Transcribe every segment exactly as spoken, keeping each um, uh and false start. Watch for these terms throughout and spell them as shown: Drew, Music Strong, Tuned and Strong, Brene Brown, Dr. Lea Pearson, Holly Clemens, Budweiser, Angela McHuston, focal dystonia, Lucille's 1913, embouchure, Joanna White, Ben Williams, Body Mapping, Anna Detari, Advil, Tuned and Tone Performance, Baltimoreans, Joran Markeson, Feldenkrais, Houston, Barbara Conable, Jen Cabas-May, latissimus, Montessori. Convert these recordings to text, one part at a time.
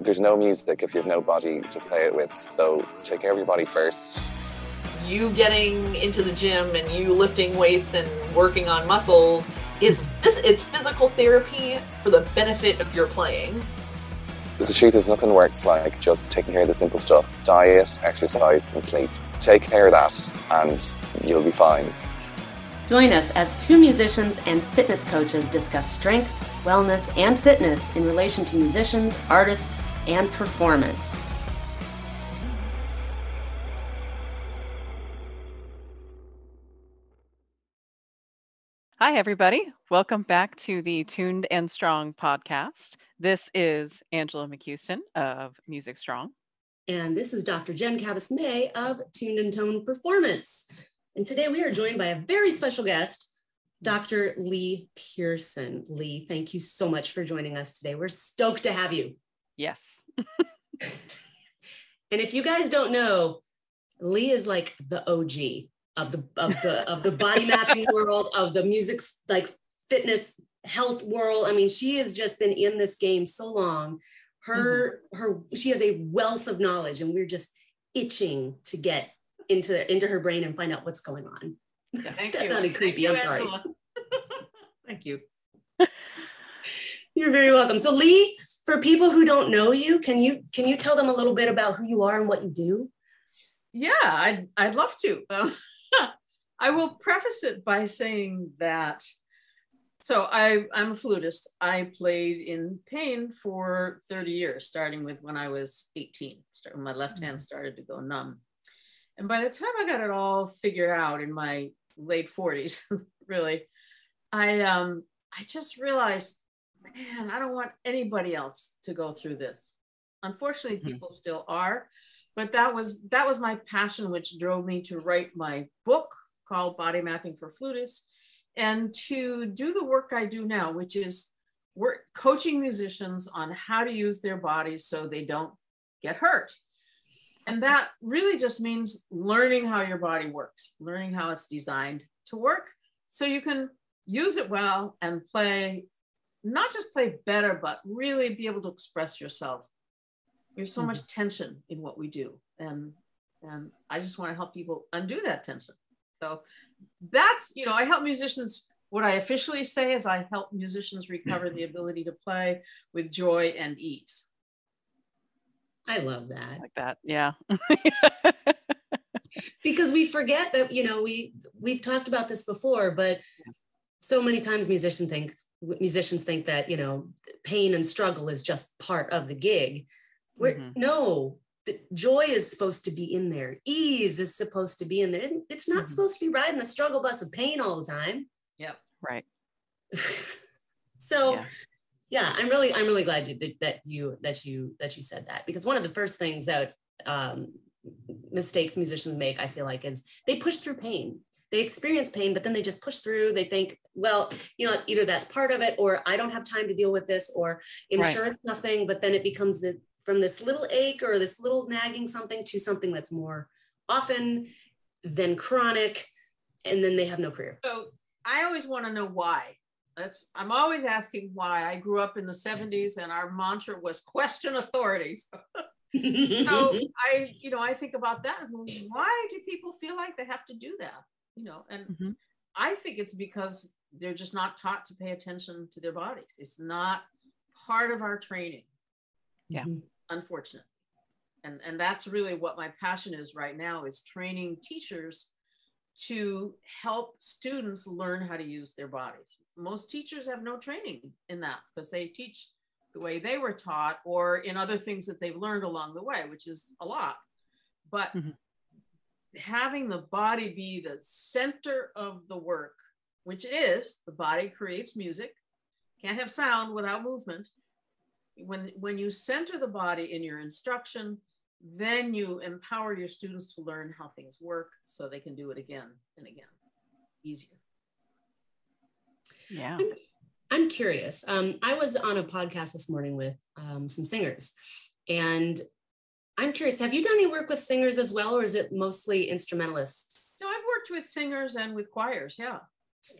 There's no music if you have no body to play it with, so take care of your body first. You getting into the gym and you lifting weights and working on muscles is this it's physical therapy for the benefit of your playing. The truth is nothing works like just taking care of the simple stuff. Diet, exercise and sleep. Take care of that and you'll be fine. Join us as two musicians and fitness coaches discuss strength, wellness, and fitness in relation to musicians, artists, and performance. Hi, everybody. Welcome back to the Tuned and Strong podcast. This is Angela McHuston of Music Strong. And this is Doctor Jen Cabas-May of Tuned and Tone Performance. And today we are joined by a very special guest, Doctor Lea Pearson. Lea, thank you so much for joining us today. We're stoked to have you. Yes. And if you guys don't know, Lea is like the O G. Of the of the of the body mapping world, of the music, like fitness, health world. I mean, she has just been in this game so long. Her mm-hmm. her she has a wealth of knowledge, and we're just itching to get into into her brain and find out what's going on. Yeah, thank that you. sounded creepy. Thank I'm sorry. Thank you. You're very welcome. So, Lea, for people who don't know you, can you can you tell them a little bit about who you are and what you do? Yeah, I'd I'd love to. Um, I will preface it by saying that, so I, I'm a flutist. I played in pain for thirty years, starting with when I was eighteen, when my left hand started to go numb. And by the time I got it all figured out in my late forties, really, I um, I just realized, man, I don't want anybody else to go through this. Unfortunately, people mm-hmm. still are. But that was that was my passion, which drove me to write my book called Body Mapping for Flutists, and to do the work I do now, which is work coaching musicians on how to use their bodies so they don't get hurt. And that really just means learning how your body works, learning how it's designed to work so you can use it well and play, not just play better, but really be able to express yourself. There's so much tension in what we do. And, and I just want to help people undo that tension. So that's, you know, I help musicians. What I officially say is I help musicians recover the ability to play with joy and ease. I love that. I like that. Yeah. Because we forget that, you know, we, we've talked about this before, but so many times musician think, musicians think that, you know, pain and struggle is just part of the gig. We're, mm-hmm. No, the joy is supposed to be in there. Ease is supposed to be in there. It's not mm-hmm. supposed to be riding the struggle bus of pain all the time. Yep. Right. So, yeah. yeah, I'm really, I'm really glad you, that you, that you, that you said that, because one of the first things that um, mistakes musicians make, I feel like, is they push through pain. They experience pain, but then they just push through. They think, well, you know, either that's part of it, or I don't have time to deal with this, or insurance, right. nothing. But then it becomes the from this little ache or this little nagging something to something that's more often than chronic, and then they have no career. So I always want to know why. That's I'm always asking why. I grew up in the seventies and our mantra was question authority. So I, you know, I think about that. Why do people feel like they have to do that? You know, and mm-hmm. I think it's because they're just not taught to pay attention to their bodies. It's not part of our training. Yeah. Mm-hmm. Unfortunately. And and that's really what my passion is right now, is training teachers to help students learn how to use their bodies. Most teachers have no training in that because they teach the way they were taught or in other things that they've learned along the way, which is a lot. But mm-hmm. having the body be the center of the work, which it is, the body creates music, can't have sound without movement. When when you center the body in your instruction, then you empower your students to learn how things work so they can do it again and again, easier. Yeah. I'm, I'm curious. Um, I was on a podcast this morning with um, some singers, and I'm curious, have you done any work with singers as well, or is it mostly instrumentalists? No, I've worked with singers and with choirs, yeah.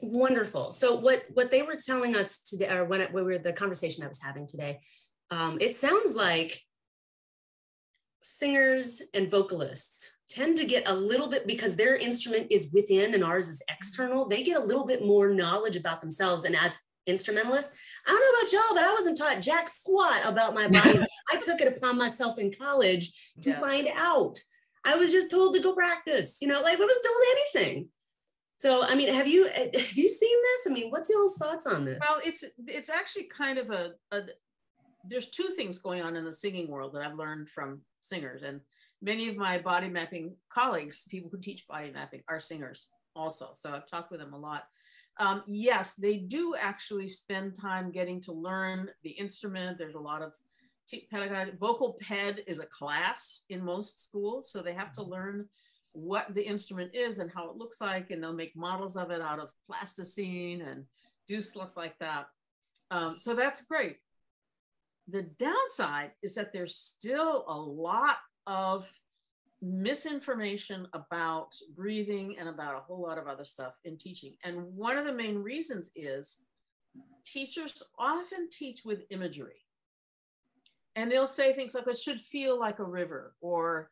Wonderful. So what what they were telling us today, or when, it, when we were the conversation I was having today, Um, it sounds like singers and vocalists tend to get a little bit, because their instrument is within and ours is external, they get a little bit more knowledge about themselves. And as instrumentalists, I don't know about y'all, but I wasn't taught jack squat about my body. I took it upon myself in college to yeah. find out. I was just told to go practice, you know, like I wasn't told anything. So, I mean, have you, have you seen this? I mean, what's y'all's thoughts on this? Well, it's, it's actually kind of a, a, there's two things going on in the singing world that I've learned from singers, and many of my body mapping colleagues, people who teach body mapping, are singers also. So I've talked with them a lot. Um, yes, they do actually spend time getting to learn the instrument. There's a lot of pedagogy. Vocal ped is a class in most schools, so they have to learn what the instrument is and how it looks like, and they'll make models of it out of plasticine and do stuff like that. Um, so that's great. The downside is that there's still a lot of misinformation about breathing and about a whole lot of other stuff in teaching. And one of the main reasons is teachers often teach with imagery. And they'll say things like, it should feel like a river, or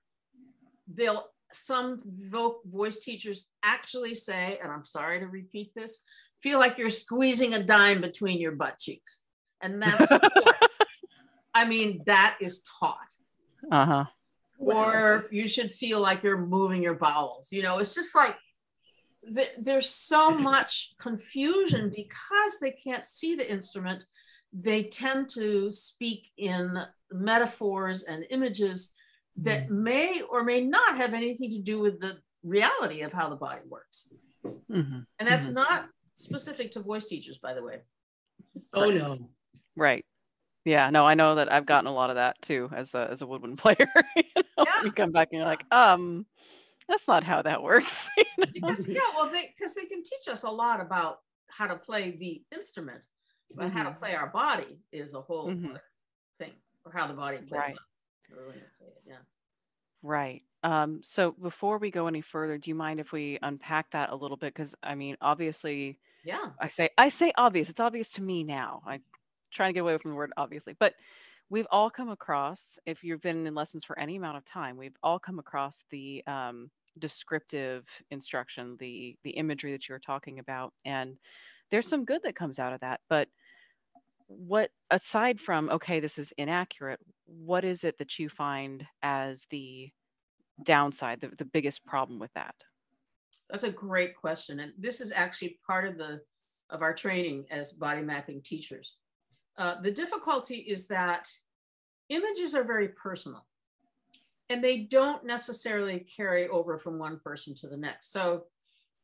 they'll, some vo- voice teachers actually say, and I'm sorry to repeat this, feel like you're squeezing a dime between your butt cheeks. And that's I mean, that is taught. Uh-huh. Or you should feel like you're moving your bowels. You know, it's just like, th- there's so much confusion because they can't see the instrument. They tend to speak in metaphors and images that may or may not have anything to do with the reality of how the body works. Mm-hmm. And that's mm-hmm. not specific to voice teachers, by the way. Oh, no. Right. Yeah, no, I know that I've gotten a lot of that too as a as a woodwind player. You know? Yeah. You come back and you're like, um, that's not how that works. You know? Because yeah, well, because they, they can teach us a lot about how to play the instrument, but mm-hmm. how to play our body is a whole mm-hmm. other thing, or how the body plays. Right. Really yeah. Right. Um, so before we go any further, do you mind if we unpack that a little bit? Because I mean, obviously, yeah, I say I say obvious. It's obvious to me now. I. Trying to get away from the word obviously, but we've all come across, if you've been in lessons for any amount of time, we've all come across the um, descriptive instruction, the the imagery that you were talking about, and there's some good that comes out of that. But what, aside from, okay, this is inaccurate, what is it that you find as the downside, the, the biggest problem with that? That's a great question, and this is actually part of the of our training as body mapping teachers. Uh, the difficulty is that images are very personal, and they don't necessarily carry over from one person to the next. So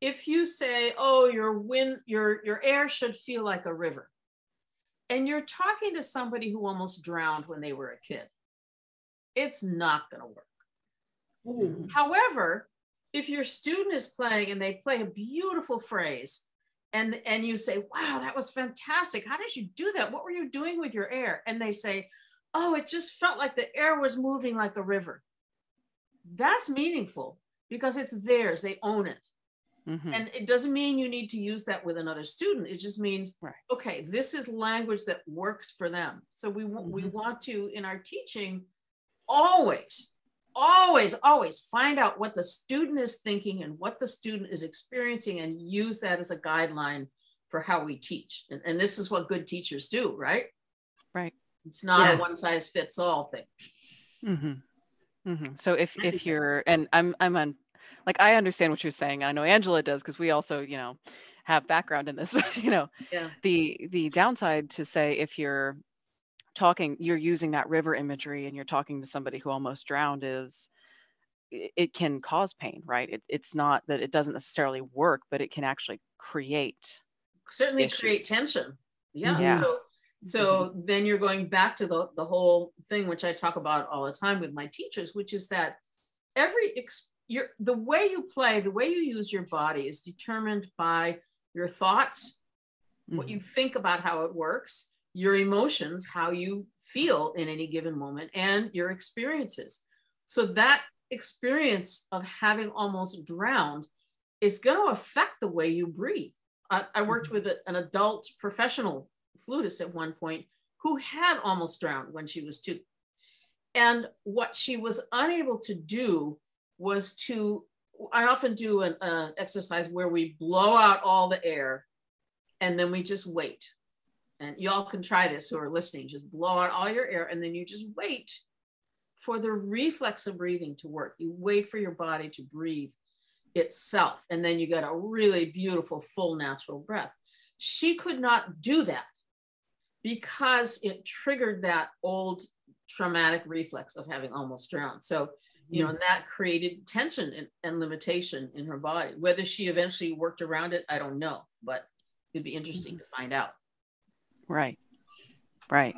if you say, oh, your wind, your, your air should feel like a river, and you're talking to somebody who almost drowned when they were a kid, it's not going to work. Ooh. However, if your student is playing and they play a beautiful phrase, And, and you say, wow, that was fantastic. How did you do that? What were you doing with your air? And they say, oh, it just felt like the air was moving like a river. That's meaningful because it's theirs. They own it. Mm-hmm. And it doesn't mean you need to use that with another student. It just means, right. okay, this is language that works for them. So we, w- mm-hmm. we want to, in our teaching, always, always, always find out what the student is thinking and what the student is experiencing, and use that as a guideline for how we teach. And, and this is what good teachers do, right? Right. It's not yeah. a one size fits all thing. Mm-hmm. Mm-hmm. So if, if you're, and I'm, I'm on, like, I understand what you're saying. I know Angela does, because we also, you know, have background in this, but you know, yeah. the, the downside to say, if you're talking, you're using that river imagery and you're talking to somebody who almost drowned, is it, it can cause pain, right? It, it's not that it doesn't necessarily work, but it can actually create certainly issues. Create tension. Yeah. yeah. So, so mm-hmm. then you're going back to the, the whole thing, which I talk about all the time with my teachers, which is that every, ex- your, the way you play, the way you use your body is determined by your thoughts, mm-hmm. what you think about how it works, your emotions, how you feel in any given moment, and your experiences. So that experience of having almost drowned is going to affect the way you breathe. I, I worked with a, an adult professional flutist at one point who had almost drowned when she was two. And what she was unable to do was to, I often do an uh, exercise where we blow out all the air and then we just wait. And y'all can try this who are listening, just blow out all your air and then you just wait for the reflex of breathing to work. You wait for your body to breathe itself. And then you get a really beautiful, full natural breath. She could not do that because it triggered that old traumatic reflex of having almost drowned. So, you know, and that created tension and, and limitation in her body. Whether she eventually worked around it, I don't know, but it'd be interesting to find out. Right. Right.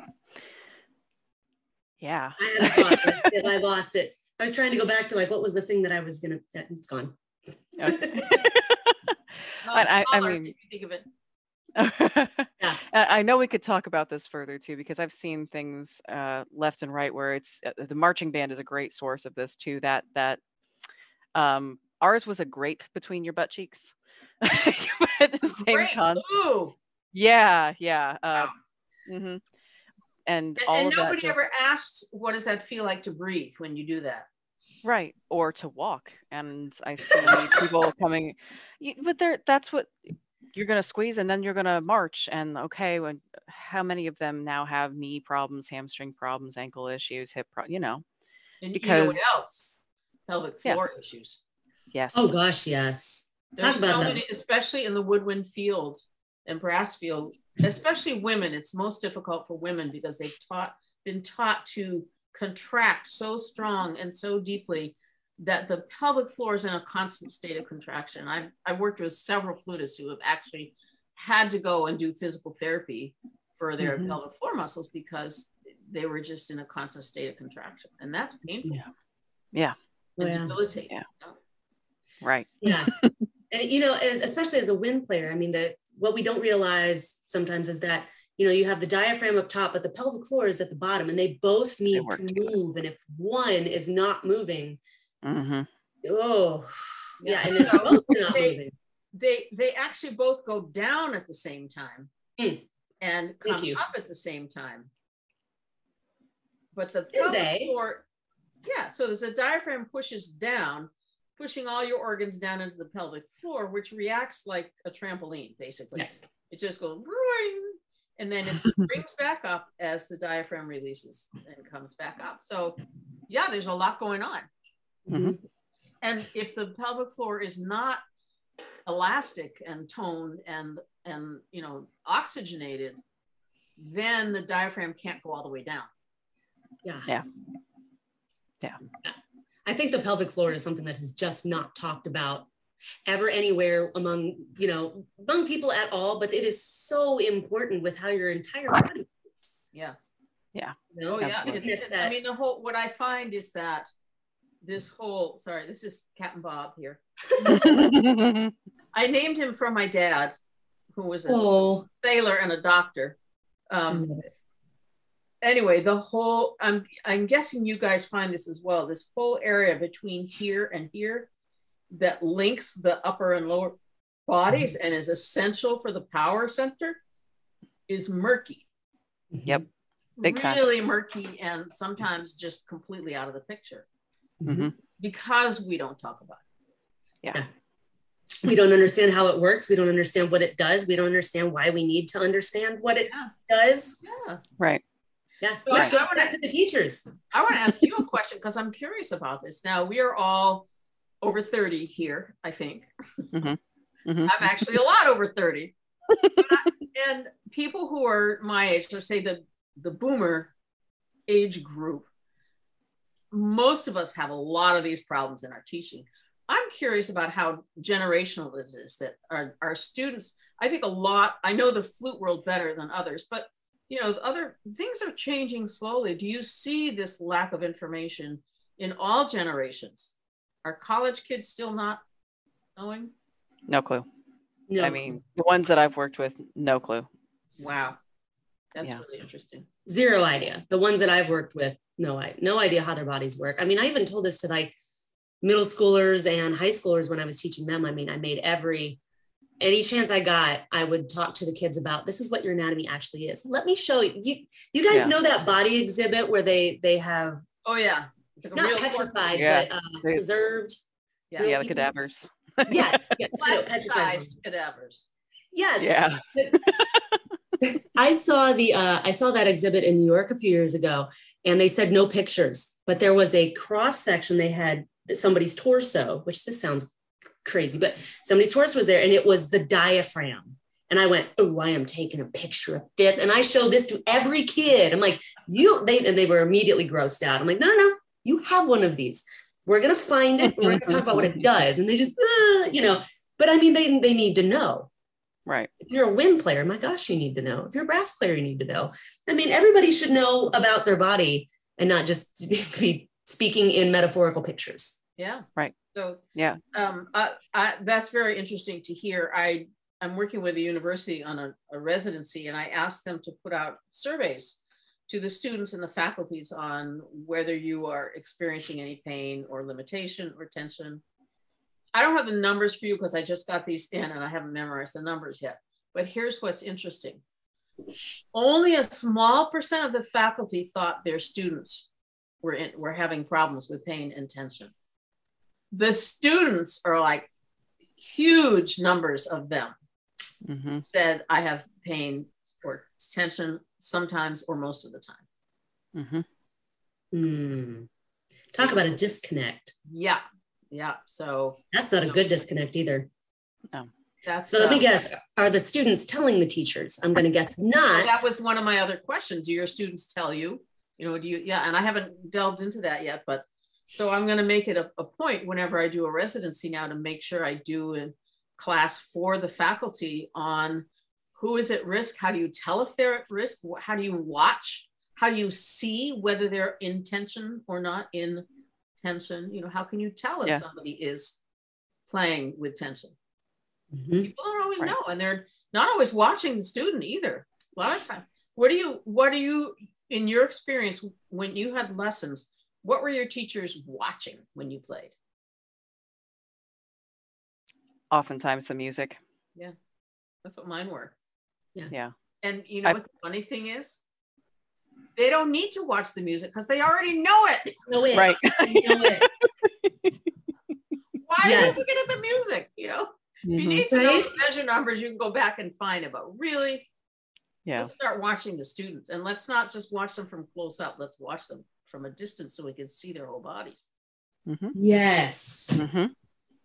Yeah. I had a thought and I lost it. I was trying to go back to like, what was the thing that I was going to, it's gone. Okay. But I, I mean, if you think of it. Yeah. I know we could talk about this further too, because I've seen things uh, left and right where it's uh, the marching band is a great source of this too. That that um, ours was a grape between your butt cheeks. The same concept. Yeah, yeah. Um, wow. mm-hmm. And, and, all and of nobody that just... ever asked, "What does that feel like to breathe when you do that?" Right, or to walk. And I see people coming, but they're that's what. You're going to squeeze and then you're going to march. And okay, when, how many of them now have knee problems, hamstring problems, ankle issues, hip problems, you know, and because you know what else? Pelvic floor yeah. issues. Yes. Oh gosh. Yes. There's Talk about so them. Many, especially in the woodwind field and brass field, especially women. It's most difficult for women because they've taught, been taught to contract so strong and so deeply that the pelvic floor is in a constant state of contraction. I've, I've worked with several flutists who have actually had to go and do physical therapy for their mm-hmm. pelvic floor muscles because they were just in a constant state of contraction. And that's painful. Yeah. And yeah. debilitating. Yeah. You know? Right. Yeah. And, you know, as, especially as a wind player, I mean, the, what we don't realize sometimes is that, you know, you have the diaphragm up top, but the pelvic floor is at the bottom and they both need they to move. And if one is not moving, Mm-hmm. oh yeah, yeah. And they, they they actually both go down at the same time mm. and come up at the same time, but the pelvic floor, yeah so there's a diaphragm pushes down, pushing all your organs down into the pelvic floor, which reacts like a trampoline basically. Yes. It just goes roaring, and then it brings back up as the diaphragm releases and comes back up. So yeah, there's a lot going on. Mm-hmm. And if the pelvic floor is not elastic and toned and, and, you know, oxygenated, then the diaphragm can't go all the way down. Yeah. Yeah. Yeah. I think the pelvic floor is something that is just not talked about ever anywhere among, you know, among people at all, but it is so important with how your entire body is. Yeah. Yeah. You know? Oh, yeah. It, it, I mean, the whole, what I find is that this whole, sorry, this is Captain Bob here. I named him for my dad, who was a oh. sailor and a doctor. Um, anyway, the whole, I'm, I'm guessing you guys find this as well, this whole area between here and here that links the upper and lower bodies and is essential for the power center is murky. Yep. Big really time. Murky and sometimes just completely out of the picture. Mm-hmm. Because we don't talk about it. Yeah. We don't understand how it works. We don't understand what it does. We don't understand why we need to understand what it yeah. does. Yeah. Right. Yeah. So right. I want to ask the teachers. I want to ask you a question because I'm curious about this. Now, we are all over thirty here, I think. Mm-hmm. Mm-hmm. I'm actually a lot over thirty. I, and people who are my age, let's say the, the boomer age group, most of us have a lot of these problems in our teaching. I'm curious about how generational this is, that our, our students, I think a lot, I know the flute world better than others, but you know, other things are changing slowly. Do you see this lack of information in all generations? Are college kids still not knowing? No clue. No. I mean, the ones that I've worked with, no clue. Wow. That's yeah. really interesting. Zero idea. The ones that I've worked with, no, I no idea how their bodies work. I mean, I even told this to like middle schoolers and high schoolers when I was teaching them. I mean, I made every, any chance I got, I would talk to the kids about, this is what your anatomy actually is. Let me show you. You, you guys yeah. know that body exhibit where they, they have Oh yeah. It's like a not real petrified, yeah. but uh, preserved. Yeah, yeah the cadavers. Yes. Yeah, plasticized cadavers. Yes. Yeah. I saw the uh, I saw that exhibit in New York a few years ago, and they said no pictures, but there was a cross section. They had somebody's torso, which this sounds crazy, but somebody's torso was there, and it was the diaphragm. And I went, oh, I am taking a picture of this. And I show this to every kid. I'm like, you, they, and they were immediately grossed out. I'm like, no, no, no, you have one of these. We're going to find it. We're going to talk about what it does. And they just, ah, you know, but I mean, they, they need to know. Right. If you're a wind player, my gosh, you need to know. If you're a brass player, you need to know. I mean, everybody should know about their body and not just be speaking in metaphorical pictures. Yeah. Right. So, yeah, um, I, I, that's very interesting to hear. I, I'm working with a university on a, a residency, and I asked them to put out surveys to the students and the faculties on whether you are experiencing any pain or limitation or tension. I don't have the numbers for you because I just got these in and I haven't memorized the numbers yet, but here's what's interesting. Only a small percent of the faculty thought their students were, in, were having problems with pain and tension. The students are like huge numbers of them. Mm-hmm. Said I have pain or tension sometimes or most of the time. Mm-hmm. Mm. Talk about a disconnect. Yeah, yeah. So that's not a good disconnect either. No. That's, so let me um, guess, are the students telling the teachers? I'm going to guess not. That was one of my other questions. Do your students tell you? You know, do you? Yeah, and I haven't delved into that yet, but so I'm going to make it a, a point whenever I do a residency now to make sure I do a class for the faculty on who is at risk, how do you tell if they're at risk, how do you watch, how do you see whether they're in tension or not in tension, you know, how can you tell if yeah. somebody is playing with tension? Mm-hmm. People don't always right. know, and they're not always watching the student either. A lot of times. What do you, what do you, in your experience, when you had lessons, what were your teachers watching when you played? Oftentimes the music. Yeah, that's what mine were. Yeah. yeah. And you know I, what the funny thing is? They don't need to watch the music because they already know it. Know it. Right. They know it. Why yes. are you looking at the music? You know, mm-hmm. if you need to know the measure numbers, you can go back and find it. But really, yeah. let's start watching the students. And let's not just watch them from close up. Let's watch them from a distance so we can see their whole bodies. Mm-hmm. Yes. Mm-hmm.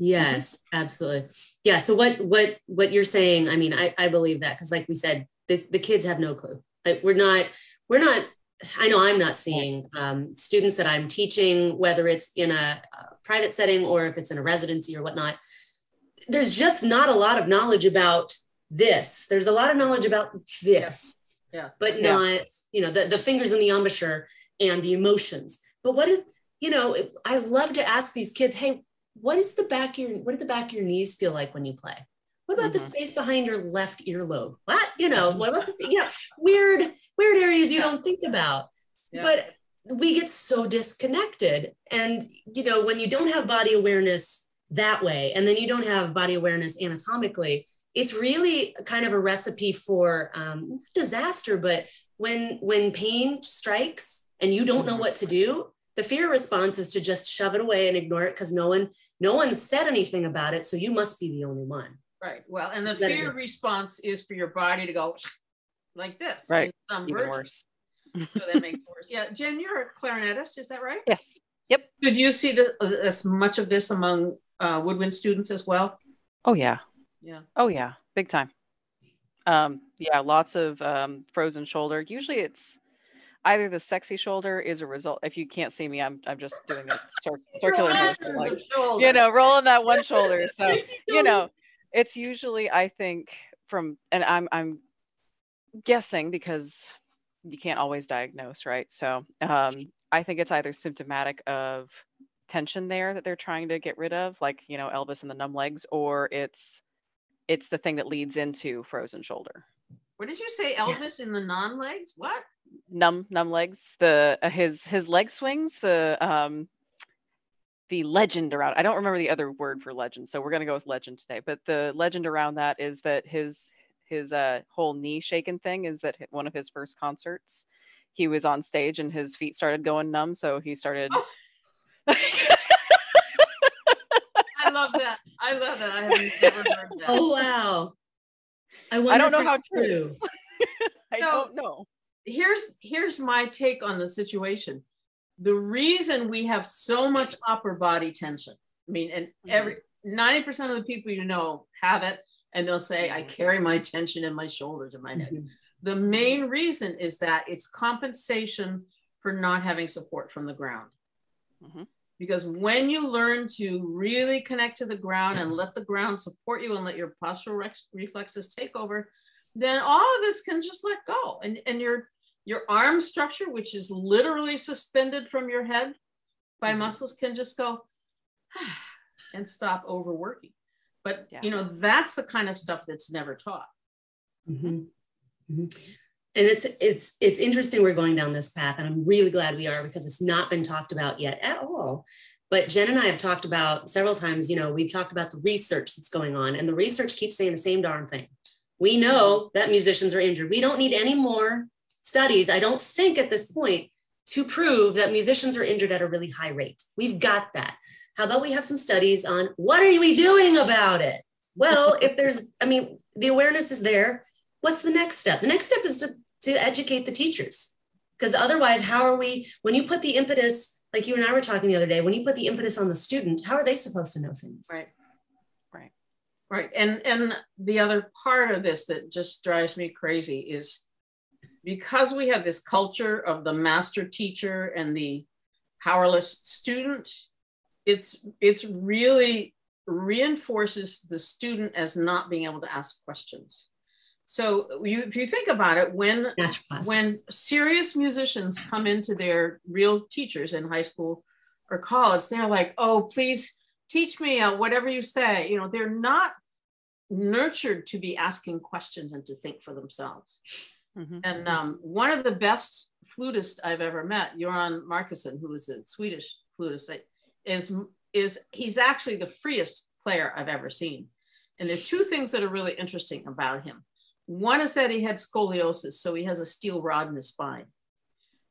Yes, absolutely. Yeah. So what, what, what you're saying, I mean, I, I believe that. Cause like we said, the, the kids have no clue. Like we're not, we're not, I know I'm not seeing um, students that I'm teaching, whether it's in a, a private setting or if it's in a residency or whatnot, there's just not a lot of knowledge about this. There's a lot of knowledge about this, yeah. Yeah. but yeah. not, you know, the, the fingers in the embouchure and the emotions. But what if, you know, if, I love to ask these kids, hey, what is the back of your, what do the back of your knees feel like when you play? What about mm-hmm. the space behind your left earlobe? What, you know, what about the, yeah, weird, weird areas you yeah. don't think about, yeah. but we get so disconnected. And, you know, when you don't have body awareness that way, and then you don't have body awareness anatomically, it's really kind of a recipe for um, disaster. But when, when pain strikes and you don't know what to do, the fear response is to just shove it away and ignore it because no one, no one said anything about it. So you must be the only one. Right. Well, and the that fear is. response is for your body to go like this. Right. Some Even version. worse. So that makes worse. Yeah. Jen, you're a clarinetist. Is that right? Yes. Yep. Did you see this, as much of this among uh, woodwind students as well? Oh yeah. Yeah. Oh yeah. Big time. Um, yeah. Lots of um, frozen shoulder. Usually it's either the sexy shoulder is a result. If you can't see me, I'm I'm just doing a cir circular motion, like, you know, rolling that one shoulder. So you know, it's usually I think from, and I'm I'm guessing because you can't always diagnose, right? So um, I think it's either symptomatic of tension there that they're trying to get rid of, like you know Elvis and the numb legs, or it's it's the thing that leads into frozen shoulder. What did you say, Elvis yeah. in the non legs? What? Numb, numb legs. The uh, his his leg swings. The um, the legend around. I don't remember the other word for legend, so we're gonna go with legend today. But the legend around that is that his his uh whole knee shaken thing is that one of his first concerts, he was on stage and his feet started going numb, so he started. Oh. I love that. I love that. I have never heard that. Oh wow! I, I don't know how true. I so, don't know. Here's here's my take on the situation. The reason we have so much upper body tension, I mean, and every ninety percent of the people you know have it, and they'll say, I carry my tension in my shoulders and my neck. Mm-hmm. The main reason is that it's compensation for not having support from the ground. Mm-hmm. Because when you learn to really connect to the ground and let the ground support you and let your postural rex- reflexes take over, then all of this can just let go. And, and your, your arm structure, which is literally suspended from your head by mm-hmm. muscles, can just go and stop overworking. But, yeah. you know, that's the kind of stuff that's never taught. Mm-hmm. Mm-hmm. And it's it's it's interesting we're going down this path, and I'm really glad we are, because it's not been talked about yet at all. But Jen and I have talked about several times, you know, we've talked about the research that's going on, and the research keeps saying the same darn thing. We know that musicians are injured. We don't need any more studies, I don't think, at this point, to prove that musicians are injured at a really high rate. We've got that. How about we have some studies on what are we doing about it? Well, if there's, I mean, the awareness is there. What's the next step? The next step is to, to educate the teachers, because otherwise, how are we, when you put the impetus, like you and I were talking the other day, when you put the impetus on the student, how are they supposed to know things? Right, right, right. And, and the other part of this that just drives me crazy is because we have this culture of the master teacher and the powerless student, it's, it's really reinforces the student as not being able to ask questions. So you, if you think about it, when, when serious musicians come into their real teachers in high school or college, they're like, oh, please teach me uh, whatever you say. You know, they're not nurtured to be asking questions and to think for themselves. Mm-hmm. And um, one of the best flutists I've ever met, Joran Markeson, who is a Swedish flutist, is, is he's actually the freest player I've ever seen. And there's two things that are really interesting about him. One is that he had scoliosis, so he has a steel rod in his spine.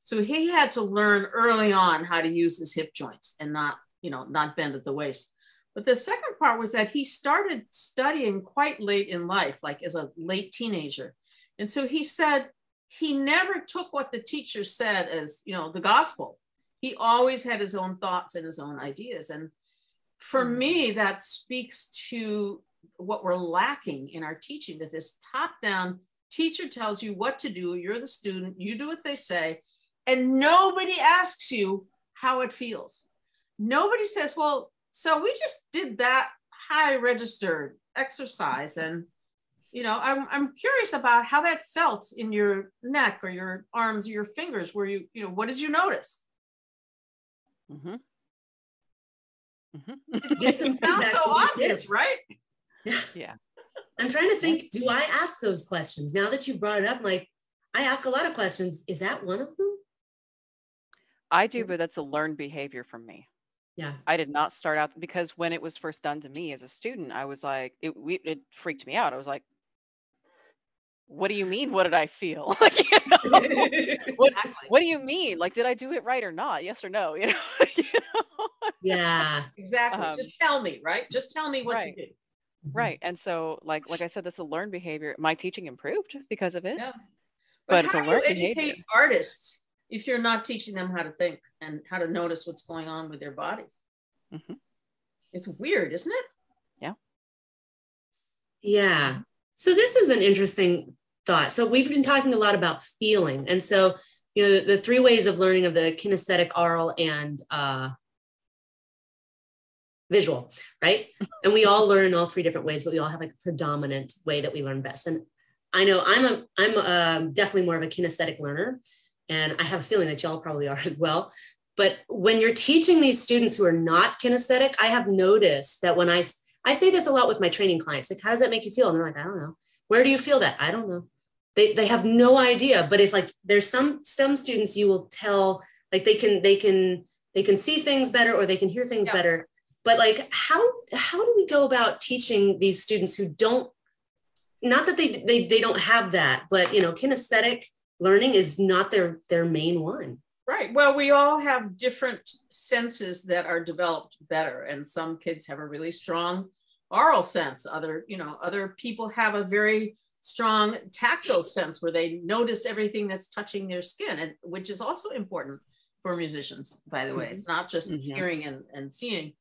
So he had to learn early on how to use his hip joints and not, you know, not bend at the waist. But the second part was that he started studying quite late in life, like as a late teenager. And so he said he never took what the teacher said as, you know, the gospel. He always had his own thoughts and his own ideas. And for mm-hmm. me, that speaks to what we're lacking in our teaching, that this top-down teacher tells you what to do, you're the student, you do what they say, and nobody asks you how it feels. Nobody says, well, so we just did that high register exercise, and you know, I'm, I'm curious about how that felt in your neck or your arms or your fingers. Were you, you know, what did you notice? Mm-hmm. Mm-hmm. It, it sounds so obvious, right? Yeah. yeah. I'm trying to think, do I ask those questions? Now that you brought it up, like, I ask a lot of questions. Is that one of them? I do, but that's a learned behavior from me. Yeah. I did not start out, because when it was first done to me as a student, I was like, it, we, it freaked me out. I was like, what do you mean? What did I feel? Like, you know? what, what do you mean? Like, did I do it right or not? Yes or no? You know? you know? Yeah, exactly. Um, Just tell me, right? Just tell me what right. you did. Right. And so like, like I said, that's a learned behavior. My teaching improved because of it. Yeah. But, but it's a learned behavior. How do you educate artists if you're not teaching them how to think and how to notice what's going on with their bodies? Mm-hmm. It's weird, isn't it? Yeah. Yeah. So this is an interesting thought. So we've been talking a lot about feeling. And so, you know, the, the three ways of learning of the kinesthetic, aural, and uh visual, right? And we all learn in all three different ways, but we all have like a predominant way that we learn best. And I know I'm a, I'm a, definitely more of a kinesthetic learner. And I have a feeling that y'all probably are as well. But when you're teaching these students who are not kinesthetic, I have noticed that when I, I say this a lot with my training clients, like, how does that make you feel? And they're like, I don't know. Where do you feel that? I don't know. They, they have no idea. But if like, there's some, some students you will tell, like they can, they can, they can see things better, or they can hear things yeah. better. But like, how, how do we go about teaching these students who don't, not that they, they, they don't have that, but, you know, kinesthetic learning is not their, their main one. Right. Well, we all have different senses that are developed better. And some kids have a really strong oral sense. Other, you know, other people have a very strong tactile sense where they notice everything that's touching their skin, and which is also important for musicians, by the way. Mm-hmm. It's not just mm-hmm. hearing and, and seeing.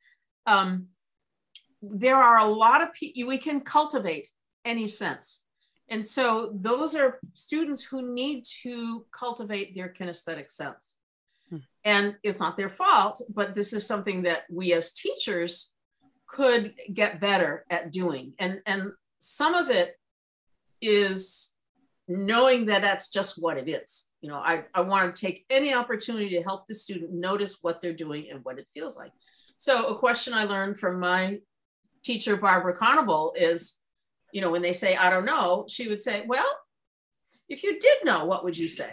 Um, there are a lot of people, we can cultivate any sense. And so those are students who need to cultivate their kinesthetic sense. Hmm. And it's not their fault, but this is something that we as teachers could get better at doing. And, and some of it is knowing that that's just what it is. You know, I, I want to take any opportunity to help the student notice what they're doing and what it feels like. So a question I learned from my teacher, Barbara Conable, is, you know, when they say, I don't know, she would say, well, if you did know, what would you say?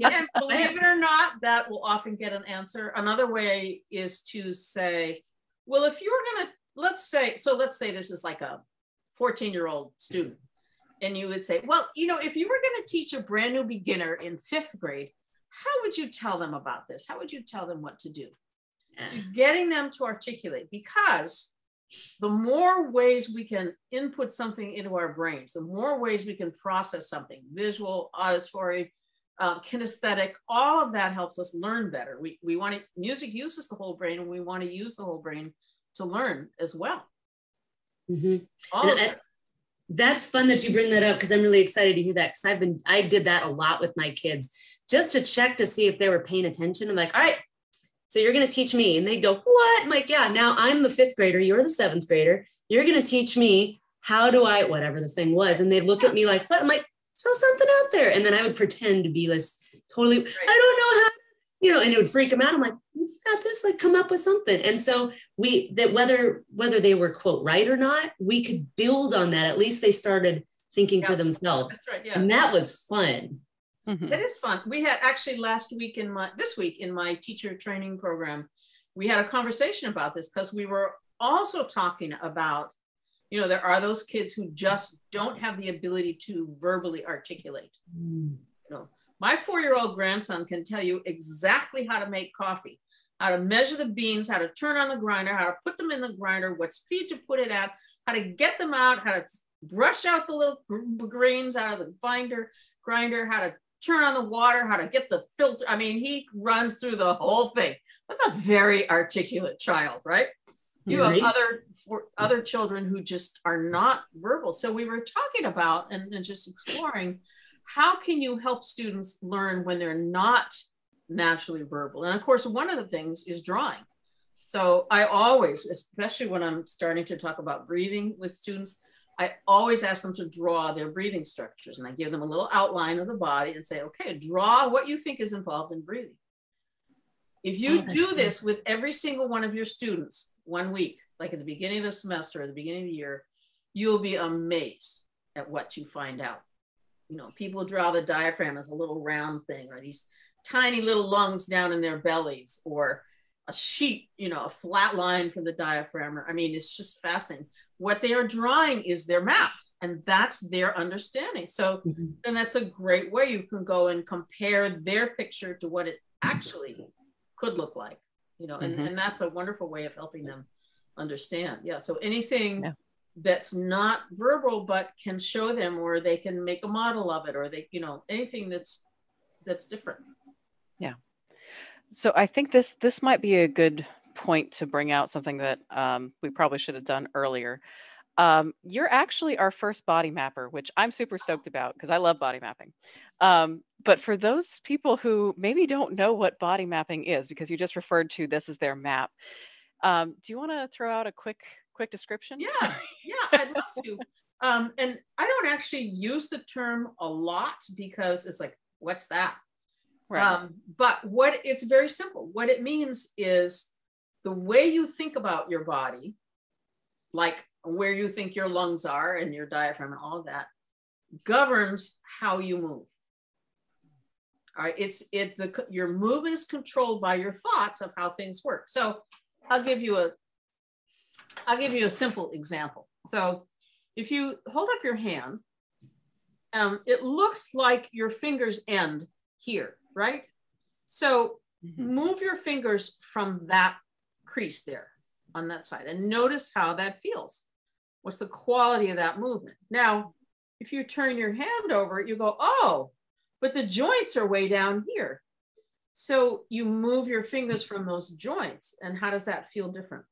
And believe it or not, that will often get an answer. Another way is to say, well, if you were going to, let's say, so let's say this is like a fourteen year old student. And you would say, well, you know, if you were going to teach a brand new beginner in fifth grade, how would you tell them about this? How would you tell them what to do? So getting them to articulate, because the more ways we can input something into our brains, the more ways we can process something, visual, auditory, uh, kinesthetic, all of that helps us learn better. We, we want to, music uses the whole brain, and we want to use the whole brain to learn as well. Mm-hmm. All of that. That's fun that you bring that up, because I'm really excited to hear that, because I've been, I did that a lot with my kids, just to check to see if they were paying attention. I'm like, all right, so you're going to teach me. And they go, what? I'm like, yeah, now I'm the fifth grader. You're the seventh grader. You're going to teach me how do I, whatever the thing was. And they'd look at me like, what? I'm like, throw something out there. And then I would pretend to be like, totally, right. I don't know how, you know, and it would freak them out. I'm like, you got this, like, come up with something. And so we, that whether, whether they were quote right or not, we could build on that. At least they started thinking yeah. for themselves. That's right, yeah. And that was fun. Mm-hmm. It is fun. We had actually last week in my, this week in my teacher training program, we had a conversation about this, because we were also talking about, you know, there are those kids who just don't have the ability to verbally articulate. Mm. You know, my four year old grandson can tell you exactly how to make coffee, how to measure the beans, how to turn on the grinder, how to put them in the grinder, what speed to put it at, how to get them out, how to brush out the little grains out of the binder, grinder, how to turn on the water, how to get the filter. I mean, he runs through the whole thing. That's a very articulate child, right? You right. have other for, other children who just are not verbal. So we were talking about and, and just exploring, how can you help students learn when they're not naturally verbal? And of course, one of the things is drawing. So I always, especially when I'm starting to talk about breathing with students, I always ask them to draw their breathing structures, and I give them a little outline of the body and say, okay, draw what you think is involved in breathing. If you oh, do this with every single one of your students one week, like at the beginning of the semester or the beginning of the year, you'll be amazed at what you find out. You know, people draw the diaphragm as a little round thing, or these tiny little lungs down in their bellies, or a sheet, you know, a flat line for the diaphragm. I mean, it's just fascinating. What they are drawing is their map, and that's their understanding. So, mm-hmm. and that's a great way you can go and compare their picture to what it actually could look like, you know, and, mm-hmm. and that's a wonderful way of helping them understand. Yeah. So anything yeah. that's not verbal, but can show them, or they can make a model of it, or they, you know, anything that's, that's different. Yeah. So I think this, this might be a good point to bring out something that um, we probably should have done earlier. Um, you're actually our first body mapper, which I'm super stoked about, because I love body mapping. Um, but for those people who maybe don't know what body mapping is, because you just referred to this as their map, um, do you want to throw out a quick, quick description? Yeah, yeah, I'd love to. Um, and I don't actually use the term a lot, because it's like, what's that? Right. Um, but what it's very simple. What it means is the way you think about your body, like where you think your lungs are and your diaphragm and all of that, governs how you move. All right, it's it the your movement is controlled by your thoughts of how things work. So I'll give you a I'll give you a simple example. So if you hold up your hand um, it looks like your fingers end here, right? So mm-hmm. move your fingers from that crease there on that side and notice how that feels. What's the quality of that movement? Now, if you turn your hand over, you go, oh, but the joints are way down here. So you move your fingers from those joints, and how does that feel different?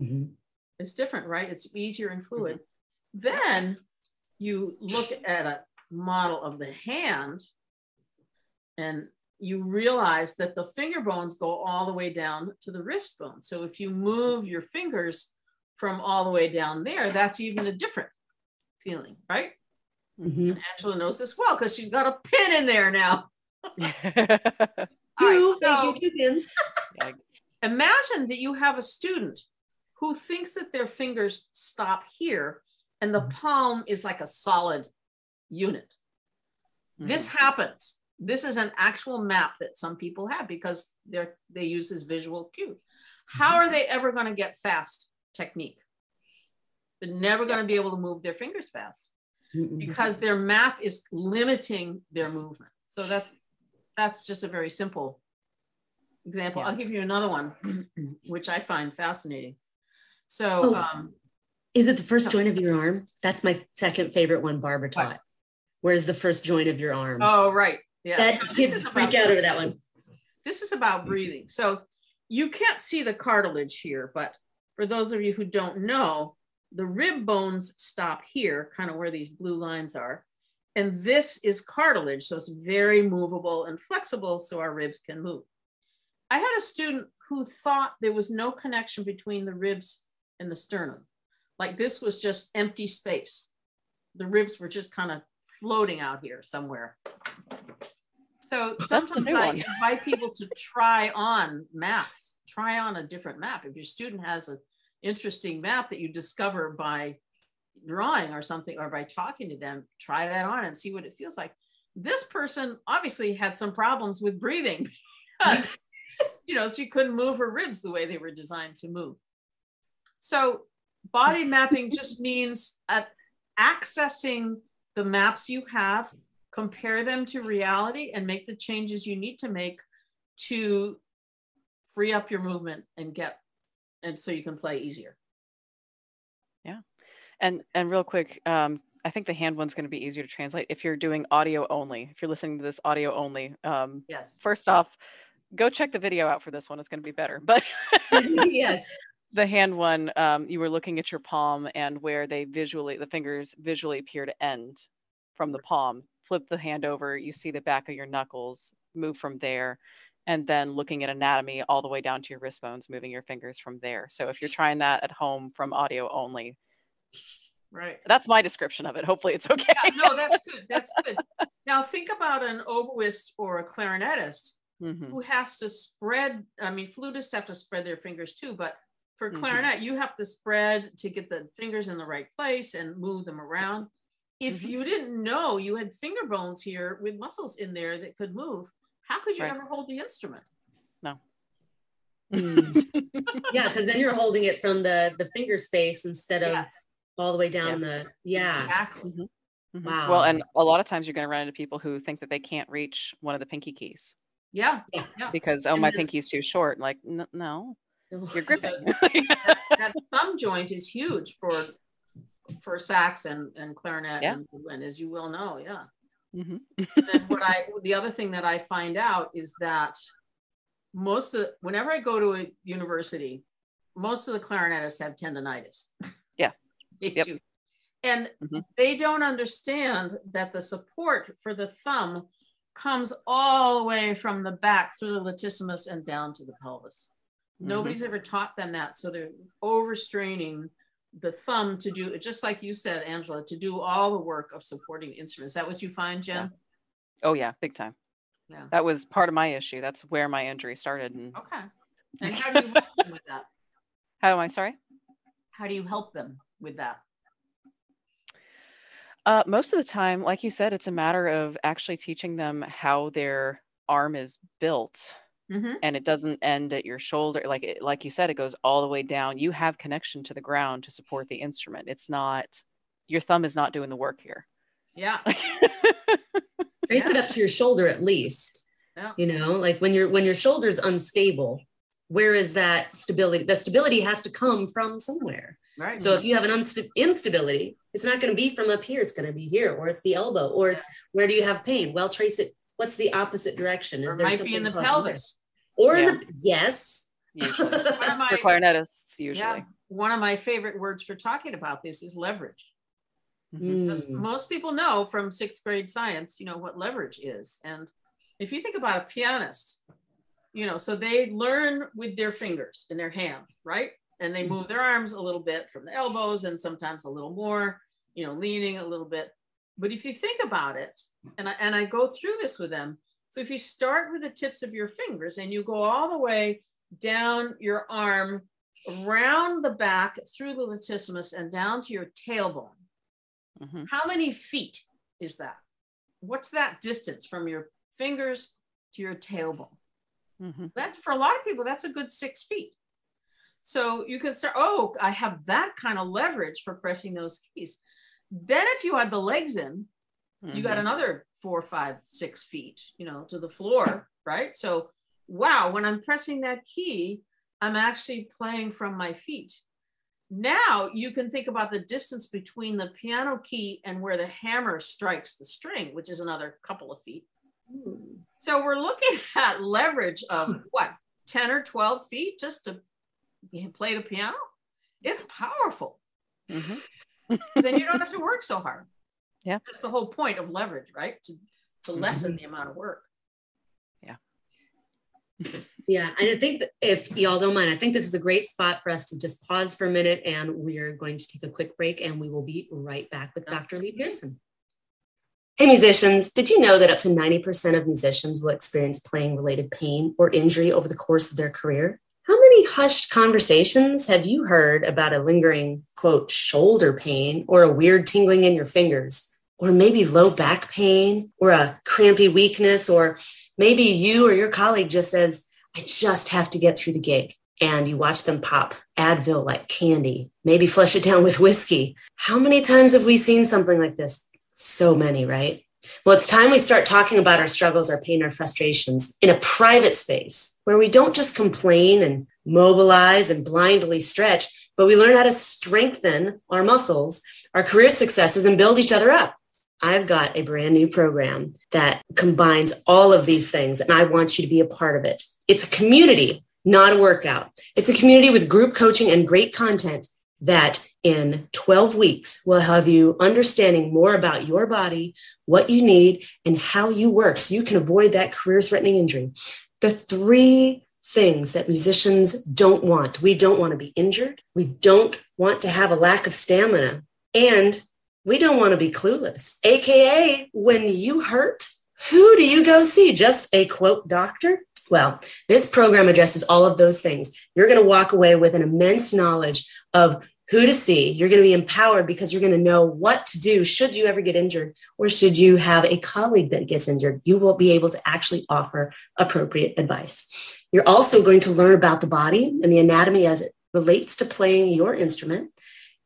Mm-hmm. It's different, right? It's easier and fluid. Mm-hmm. Then you look at a model of the hand, and you realize that the finger bones go all the way down to the wrist bone. So if you move your fingers from all the way down there, that's even a different feeling, right? Mm-hmm. Angela knows this well because she's got a pin in there now. Two, right, so you pins. Imagine that you have a student who thinks that their fingers stop here and the palm is like a solid unit. Mm-hmm. This happens. This is an actual map that some people have because they're they use this visual cue. How are they ever going to get fast technique? They're never going to be able to move their fingers fast because their map is limiting their movement. So that's that's just a very simple example. Yeah. I'll give you another one, which I find fascinating. So, oh, um, is it the first joint of your arm? That's my second favorite one Barbara taught. What? Where's the first joint of your arm? Oh, right. Yeah. That kids freak out over that one. This is about breathing. So you can't see the cartilage here, but for those of you who don't know, the rib bones stop here, kind of where these blue lines are. And this is cartilage, so it's very movable and flexible, so our ribs can move. I had a student who thought there was no connection between the ribs and the sternum. Like this was just empty space. The ribs were just kind of floating out here somewhere. So sometimes I invite people to try on maps, try on a different map. If your student has an interesting map that you discover by drawing or something, or by talking to them, try that on and see what it feels like. This person obviously had some problems with breathing because, you know, she couldn't move her ribs the way they were designed to move. So body mapping just means uh, accessing the maps you have, compare them to reality, and make the changes you need to make to free up your movement and get, and so you can play easier. Yeah. And and real quick, um, I think the hand one's going to be easier to translate if you're doing audio only, if you're listening to this audio only. Um, yes. First off, go check the video out for this one. It's going to be better. But yes. The hand one, um, you were looking at your palm and where they visually, the fingers visually appear to end from the palm. Flip the hand over, you see the back of your knuckles, move from there, and then looking at anatomy all the way down to your wrist bones, moving your fingers from there. So if you're trying that at home from audio only, right, that's my description of it. Hopefully it's okay. Yeah, no, that's good. That's good. Now think about an oboist or a clarinetist mm-hmm. who has to spread. I mean, flutists have to spread their fingers too, but for clarinet, mm-hmm. you have to spread to get the fingers in the right place and move them around. If mm-hmm. you didn't know you had finger bones here with muscles in there that could move, how could you right. ever hold the instrument? No. Mm. Yeah, because then you're holding it from the, the finger space instead of yes. all the way down yeah. the, yeah. Exactly. Mm-hmm. Wow. Well, and a lot of times you're going to run into people who think that they can't reach one of the pinky keys. Yeah. yeah. Because, oh, and my then, pinky's too short. Like, n no, you're gripping. that, that thumb joint is huge for for sax and, and clarinet yeah. and, and as you well know, yeah. Mm-hmm. And then what I, the other thing that I find out is that most of, whenever I go to a university, most of the clarinetists have tendonitis. Yeah. They yep. do. And mm-hmm. they don't understand that the support for the thumb comes all the way from the back through the latissimus and down to the pelvis. Mm-hmm. Nobody's ever taught them that. So they're overstraining the thumb to do, just like you said, Angela, to do all the work of supporting the instrument. Is that what you find, Jen? Yeah. Oh yeah, big time. Yeah. That was part of my issue. That's where my injury started. And... Okay. And how do you help them with that? How am I, sorry? How do you help them with that? Uh, most of the time, like you said, it's a matter of actually teaching them how their arm is built. Mm-hmm. And it doesn't end at your shoulder. Like, it, like you said, it goes all the way down. You have connection to the ground to support the instrument. It's not, your thumb is not doing the work here. Yeah. Raise yeah. it up to your shoulder at least. Yeah. You know, like when you're when your shoulder's unstable, where is that stability? That stability has to come from somewhere. Right. So if you have an unsta- instability, it's not going to be from up here. It's going to be here, or it's the elbow, or it's where do you have pain? Well, trace it. What's the opposite direction? Is or there might something be in the pelvis, there? Or yeah. in the yes. Usually. One of my, for clarinetists, usually. Yeah, one of my favorite words for talking about this is leverage. Mm. Most people know from sixth grade science, you know, what leverage is. And if you think about a pianist, you know, so they learn with their fingers and their hands, right? And they move their arms a little bit from the elbows and sometimes a little more, you know, leaning a little bit. But if you think about it, and I, and I go through this with them. So if you start with the tips of your fingers and you go all the way down your arm, around the back, through the latissimus and down to your tailbone, mm-hmm. how many feet is that? What's that distance from your fingers to your tailbone? Mm-hmm. That's, for a lot of people, that's a good six feet. So you can start, oh, I have that kind of leverage for pressing those keys. Then if you had the legs in, mm-hmm. you got another four, five, six feet, you know, to the floor, right? So, wow, when I'm pressing that key, I'm actually playing from my feet. Now you can think about the distance between the piano key and where the hammer strikes the string, which is another couple of feet. Ooh. So we're looking at leverage of what, ten or twelve feet just to you play the piano. It's powerful. Mm-hmm. Then you don't have to work so hard. Yeah, that's the whole point of leverage, right? To to lessen mm-hmm. the amount of work. Yeah. Yeah, and I think that, if y'all don't mind, I think this is a great spot for us to just pause for a minute, and we're going to take a quick break, and we will be right back with that's Doctor Lea Pearson. Hey musicians, did you know that up to ninety percent of musicians will experience playing related pain or injury over the course of their career? How many hushed conversations have you heard about a lingering, quote, shoulder pain, or a weird tingling in your fingers, or maybe low back pain, or a crampy weakness, or maybe you or your colleague just says, I just have to get through the gig, and you watch them pop Advil like candy, maybe flush it down with whiskey. How many times have we seen something like this? So many, right? Well, it's time we start talking about our struggles, our pain, our frustrations in a private space where we don't just complain and mobilize and blindly stretch, but we learn how to strengthen our muscles, our career successes, and build each other up. I've got a brand new program that combines all of these things, and I want you to be a part of it. It's a community, not a workout. It's a community with group coaching and great content that in twelve weeks, we'll have you understanding more about your body, what you need, and how you work so you can avoid that career-threatening injury. The three things that musicians don't want. We don't want to be injured. We don't want to have a lack of stamina. And we don't want to be clueless, A K A when you hurt, who do you go see? Just a, quote, doctor? Well, this program addresses all of those things. You're going to walk away with an immense knowledge of who to see. You're going to be empowered because you're going to know what to do should you ever get injured, or should you have a colleague that gets injured. You will be able to actually offer appropriate advice. You're also going to learn about the body and the anatomy as it relates to playing your instrument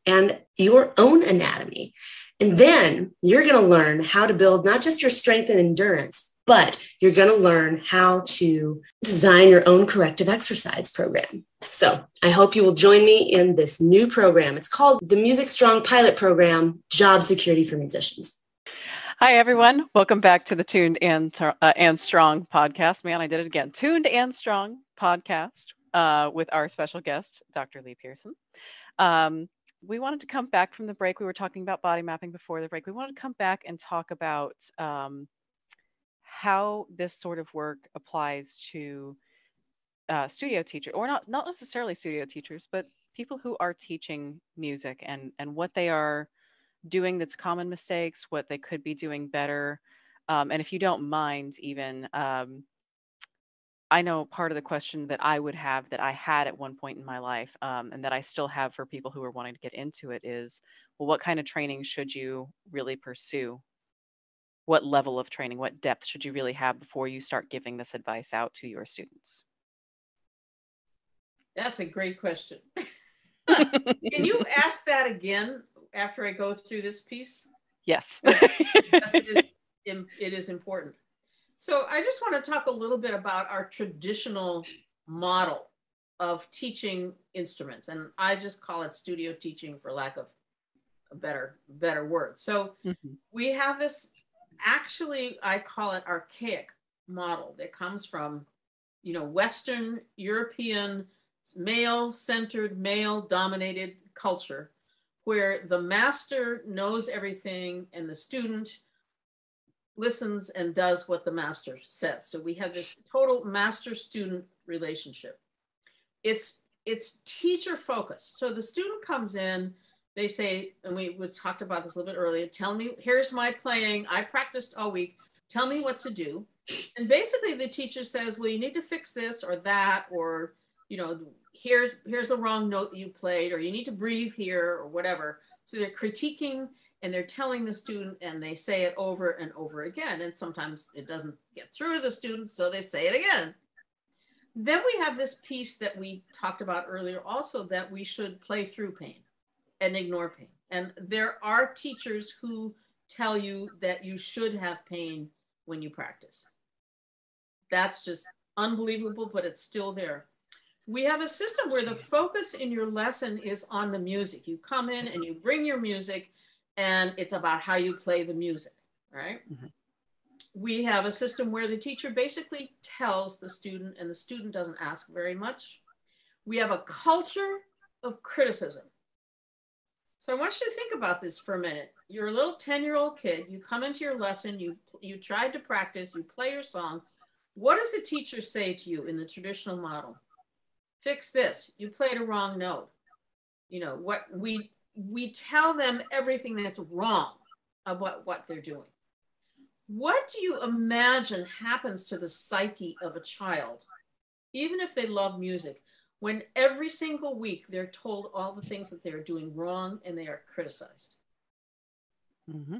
and your own anatomy. And then you're going to learn how to build not just your strength and endurance, but you're going to learn how to design your own corrective exercise program. So I hope you will join me in this new program. It's called the Music Strong Pilot Program, Job Security for Musicians. Hi, everyone. Welcome back to the Tuned and, uh, and Strong podcast. Man, I did it again. Tuned and Strong podcast uh, with our special guest, Doctor Lea Pearson. Um, we wanted to come back from the break. We were talking about body mapping before the break. We wanted to come back and talk about um, how this sort of work applies to uh, studio teachers, or not not necessarily studio teachers, but people who are teaching music, and, and what they are doing that's common mistakes, what they could be doing better. Um, and if you don't mind, even, um, I know part of the question that I would have, that I had at one point in my life, um, and that I still have for people who are wanting to get into it, is, well, what kind of training should you really pursue? What level of training, what depth should you really have before you start giving this advice out to your students? That's a great question. Can you ask that again after I go through this piece? yes. Yes, it is, it is important. So I just want to talk a little bit about our traditional model of teaching instruments. And I just call it studio teaching for lack of a better, better word. So mm-hmm. we have this, actually, I call it archaic model that comes from, you know, Western European male-centered, male-dominated culture, where the master knows everything and the student listens and does what the master says. So we have this total master-student relationship. It's, it's teacher-focused. So the student comes in, they say, and we, we talked about this a little bit earlier, tell me, here's my playing, I practiced all week, tell me what to do. And basically the teacher says, well, you need to fix this or that, or, you know, here's, here's a wrong note that you played, or you need to breathe here or whatever. So they're critiquing and they're telling the student, and they say it over and over again. And sometimes it doesn't get through to the student, so they say it again. Then we have this piece that we talked about earlier also, that we should play through pain and ignore pain. And there are teachers who tell you that you should have pain when you practice. That's just unbelievable, but it's still there. We have a system where the focus in your lesson is on the music. You come in and you bring your music, and it's about how you play the music, right? Mm-hmm. We have a system where the teacher basically tells the student, and the student doesn't ask very much. We have a culture of criticism. So I want you to think about this for a minute. You're a little ten-year-old kid, you come into your lesson, you, you tried to practice, you play your song. What does the teacher say to you in the traditional model? Fix this, you played a wrong note. You know, what we, we tell them everything that's wrong about what they're doing. What do you imagine happens to the psyche of a child, even if they love music, when every single week they're told all the things that they're doing wrong and they are criticized? Mm-hmm.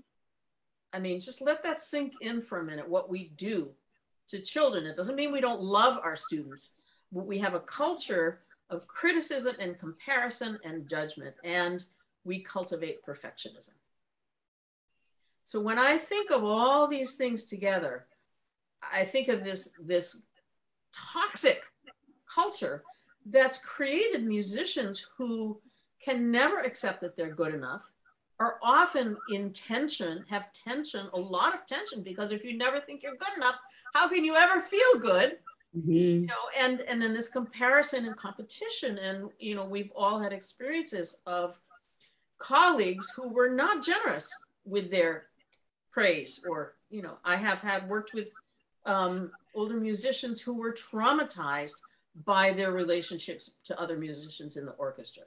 I mean, just let that sink in for a minute, what we do to children. It doesn't mean we don't love our students, but we have a culture of criticism and comparison and judgment, and we cultivate perfectionism. So when I think of all these things together, I think of this, this toxic culture that's created musicians who can never accept that they're good enough, are often in tension, have tension, a lot of tension, because if you never think you're good enough, how can you ever feel good? Mm-hmm. You know, and, and then this comparison and competition, and you know, we've all had experiences of colleagues who were not generous with their praise, or, you know, I have had worked with um, older musicians who were traumatized by their relationships to other musicians in the orchestra.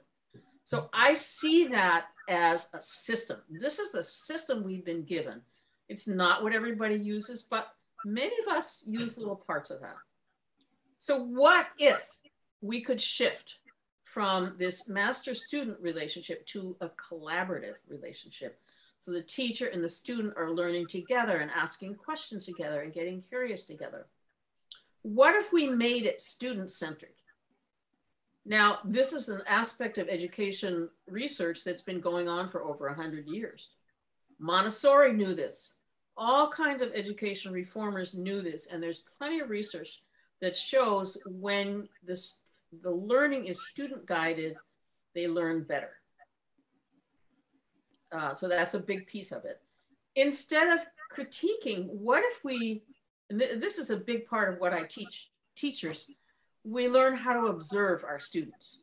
So I see that as a system. This is the system we've been given. It's not what everybody uses, but many of us use little parts of that. So what if we could shift from this master-student relationship to a collaborative relationship? So the teacher and the student are learning together and asking questions together and getting curious together. What if we made it student-centered? Now, this is an aspect of education research that's been going on for over one hundred years. Montessori knew this. All kinds of education reformers knew this, and there's plenty of research that shows when this, the learning is student-guided, they learn better. Uh, so that's a big piece of it. Instead of critiquing, what if we, and th this is a big part of what I teach teachers, we learn how to observe our students.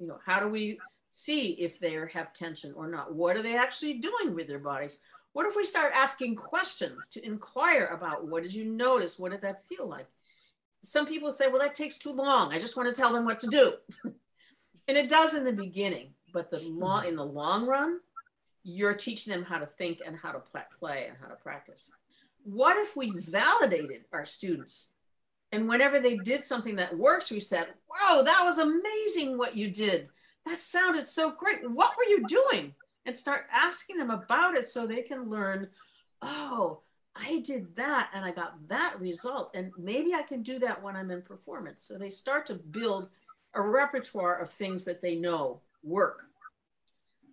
You know, how do we see if they are, have tension or not? What are they actually doing with their bodies? What if we start asking questions to inquire about, what did you notice? What did that feel like? Some people say, well, that takes too long, I just want to tell them what to do. And it does in the beginning, but the long, in the long run, you're teaching them how to think and how to play and how to practice. What if we validated our students? And whenever they did something that works, we said, whoa, that was amazing what you did. That sounded so great. What were you doing? And start asking them about it so they can learn, oh, I did that and I got that result. And maybe I can do that when I'm in performance. So they start to build a repertoire of things that they know work.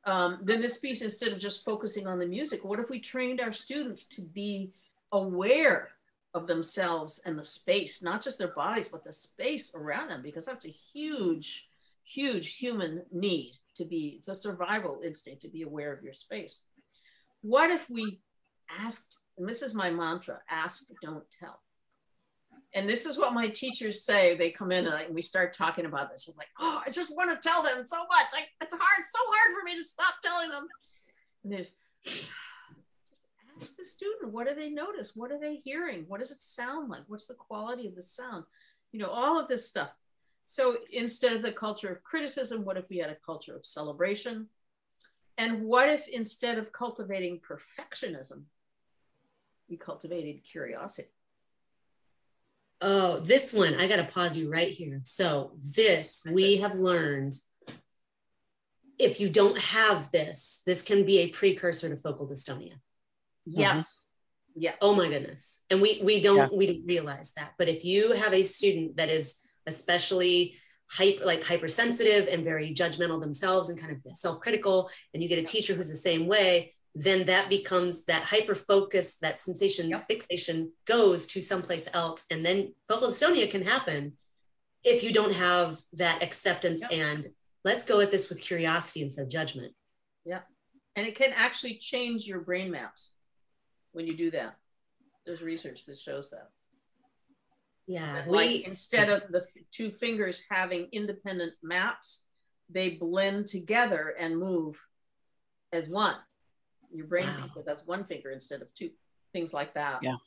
um, then this piece, instead of just focusing on the music, what if we trained our students to be aware of themselves and the space, not just their bodies, but the space around them, because that's a huge, huge human need to be, it's a survival instinct to be aware of your space. What if we asked, and this is my mantra, ask, don't tell. And this is what my teachers say. They come in and we start talking about this. It's like, oh, I just want to tell them so much. I, it's hard, so hard for me to stop telling them. And there's, just ask the student, what do they notice? What are they hearing? What does it sound like? What's the quality of the sound? You know, all of this stuff. So instead of the culture of criticism, what if we had a culture of celebration? And what if instead of cultivating perfectionism, we cultivated curiosity? Oh, this one, I got to pause you right here. So this, we have learned, if you don't have this, this can be a precursor to focal dystonia. Yes. Mm-hmm. Yes. Oh my goodness. And we, we don't, yeah. we didn't realize that, but if you have a student that is especially hyper, like hypersensitive and very judgmental themselves and kind of self-critical, and you get a teacher who's the same way, then that becomes that hyper focus, that sensation, yep. fixation goes to someplace else. And then focal dystonia can happen if you don't have that acceptance yep. and let's go at this with curiosity instead of judgment. Yeah. And it can actually change your brain maps when you do that. There's research that shows that. Yeah. That we, like instead of the two fingers having independent maps, they blend together and move as one. Your brain wow. thinks that that's one finger instead of two, things like that. Yeah.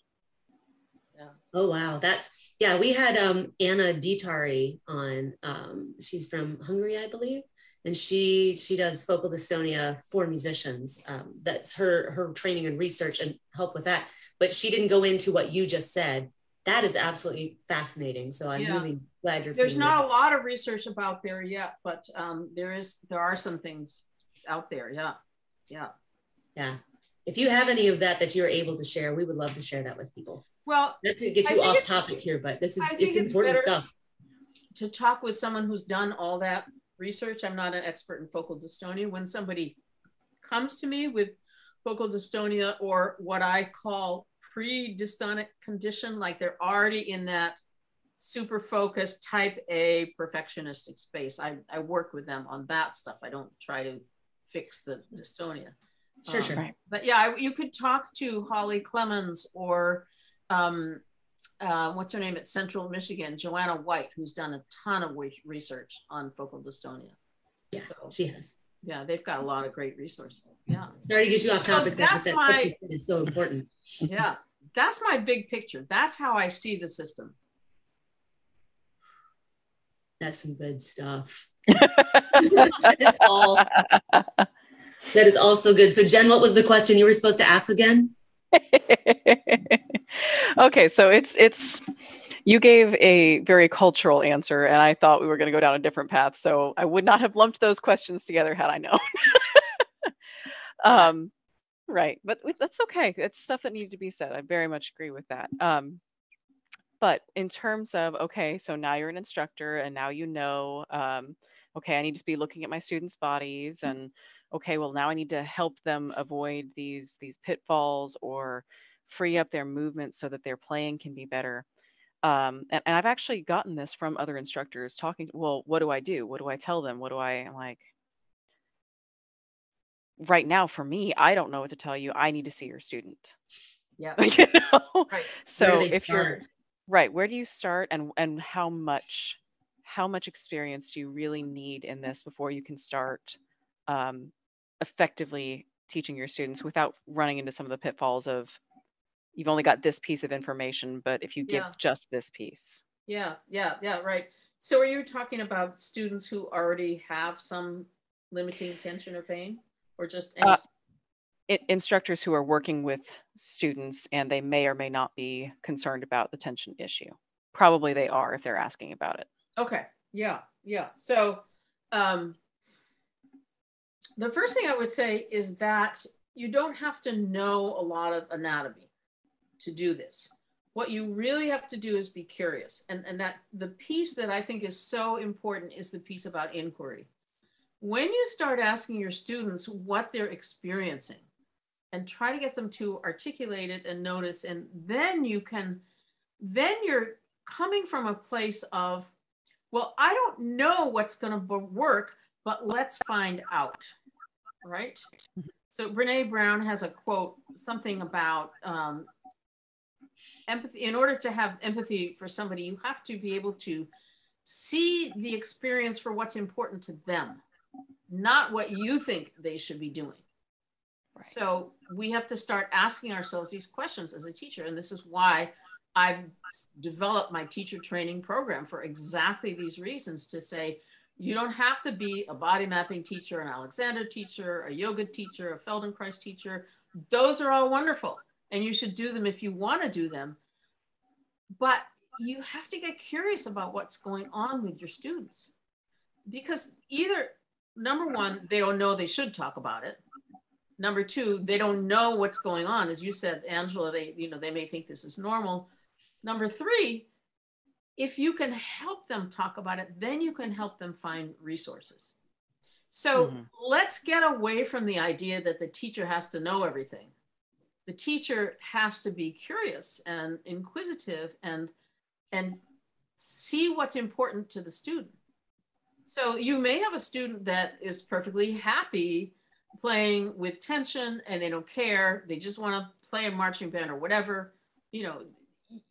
Yeah. Oh, wow. That's, yeah, we had um, Anna Detari on, um, she's from Hungary, I believe. And she she does focal dystonia for musicians. Um, that's her, her training and research and help with that. But she didn't go into what you just said. That is absolutely fascinating. So I'm yeah. really glad you're- There's not that. a lot of research about there yet, but um, there is, there are some things out there. Yeah, yeah. Yeah. If you have any of that that you're able to share, we would love to share that with people. Well, not to get you off topic here, but this is it's important stuff. To talk with someone who's done all that research. I'm not an expert in focal dystonia. When somebody comes to me with focal dystonia or what I call pre-dystonic condition, like they're already in that super focused type A perfectionistic space, I, I work with them on that stuff. I don't try to fix the dystonia. Sure, sure. Um, but yeah, you could talk to Holly Clemens or um, uh, what's her name at Central Michigan, Joanna White, who's done a ton of research on focal dystonia. Yeah, so, she has. Yeah, they've got a lot of great resources. Yeah. Sorry to get you off topic, so that's but that my, is so important. Yeah, that's my big picture. That's how I see the system. That's some good stuff. That is all. That is also good. So Jen, what was the question you were supposed to ask again? Okay, so it's, it's, you gave a very cultural answer and I thought we were going to go down a different path. So I would not have lumped those questions together had I known. um, right. But that's okay. It's stuff that needed to be said. I very much agree with that. Um, but in terms of, okay, so now you're an instructor and now you know, um, okay, I need to be looking at my students' bodies and okay, well now I need to help them avoid these, these pitfalls or free up their movement so that their playing can be better. Um, and, and I've actually gotten this from other instructors talking, well, what do I do? What do I tell them? What do I, I'm like, right now for me, I don't know what to tell you. I need to see your student. Yeah. You know? Right. So if you're, right, where do you start and, and how much, how much experience do you really need in this before you can start um, effectively teaching your students without running into some of the pitfalls of you've only got this piece of information, but if you give yeah. just this piece. Yeah, yeah, yeah, right. So are you talking about students who already have some limiting tension or pain or just any uh, it, instructors who are working with students and they may or may not be concerned about the tension issue? Probably they are if they're asking about it. Okay, yeah, yeah. So, um, the first thing I would say is that you don't have to know a lot of anatomy to do this. What you really have to do is be curious. And, and that the piece that I think is so important is the piece about inquiry. when you start asking your students what they're experiencing and try to get them to articulate it and notice, and then you can, then you're coming from a place of, well, I don't know what's gonna work, but let's find out, right? So Brene Brown has a quote, something about um, empathy. In order to have empathy for somebody, you have to be able to see the experience for what's important to them, not what you think they should be doing. Right. So we have to start asking ourselves these questions as a teacher. And this is why I've developed my teacher training program for exactly these reasons, to say, you don't have to be a body mapping teacher, an Alexander teacher, a yoga teacher, a Feldenkrais teacher. Those are all wonderful. And you should do them if you want to do them. But you have to get curious about what's going on with your students, because either, number one, they don't know they should talk about it. Number two, they don't know what's going on. As you said, Angela, they, you know, they may think this is normal. Number three, if you can help them talk about it, then you can help them find resources. So mm-hmm. let's get away from the idea that the teacher has to know everything. The teacher has to be curious and inquisitive and, and see what's important to the student. So you may have a student that is perfectly happy playing with tension and they don't care. They just want to play a marching band or whatever. You know,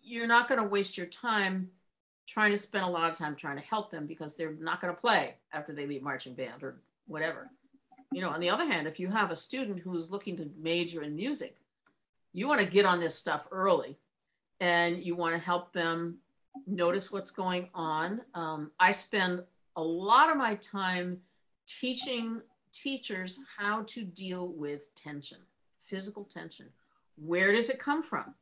you're not going to waste your time trying to spend a lot of time trying to help them, because they're not going to play after they leave marching band or whatever. You know, on the other hand, if you have a student who's looking to major in music, you want to get on this stuff early and you want to help them notice what's going on. Um, I spend a lot of my time teaching teachers how to deal with tension, physical tension. Where does it come from?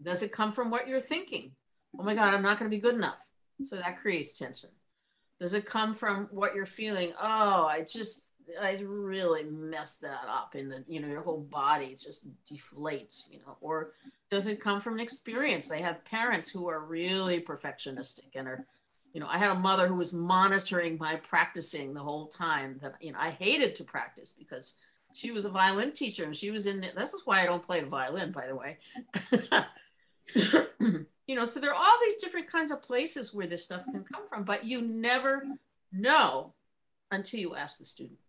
Does it come from what you're thinking? Oh my God, I'm not going to be good enough. So that creates tension. Does it come from what you're feeling? Oh, I just, I really messed that up, and the, you know, your whole body just deflates, you know. Or does it come from an experience? They have parents who are really perfectionistic and are, you know, I had a mother who was monitoring my practicing the whole time, that, you know, I hated to practice because she was a violin teacher and she was in, this is why I don't play the violin, by the way. You know, so there are all these different kinds of places where this stuff can come from, but you never know until you ask the student.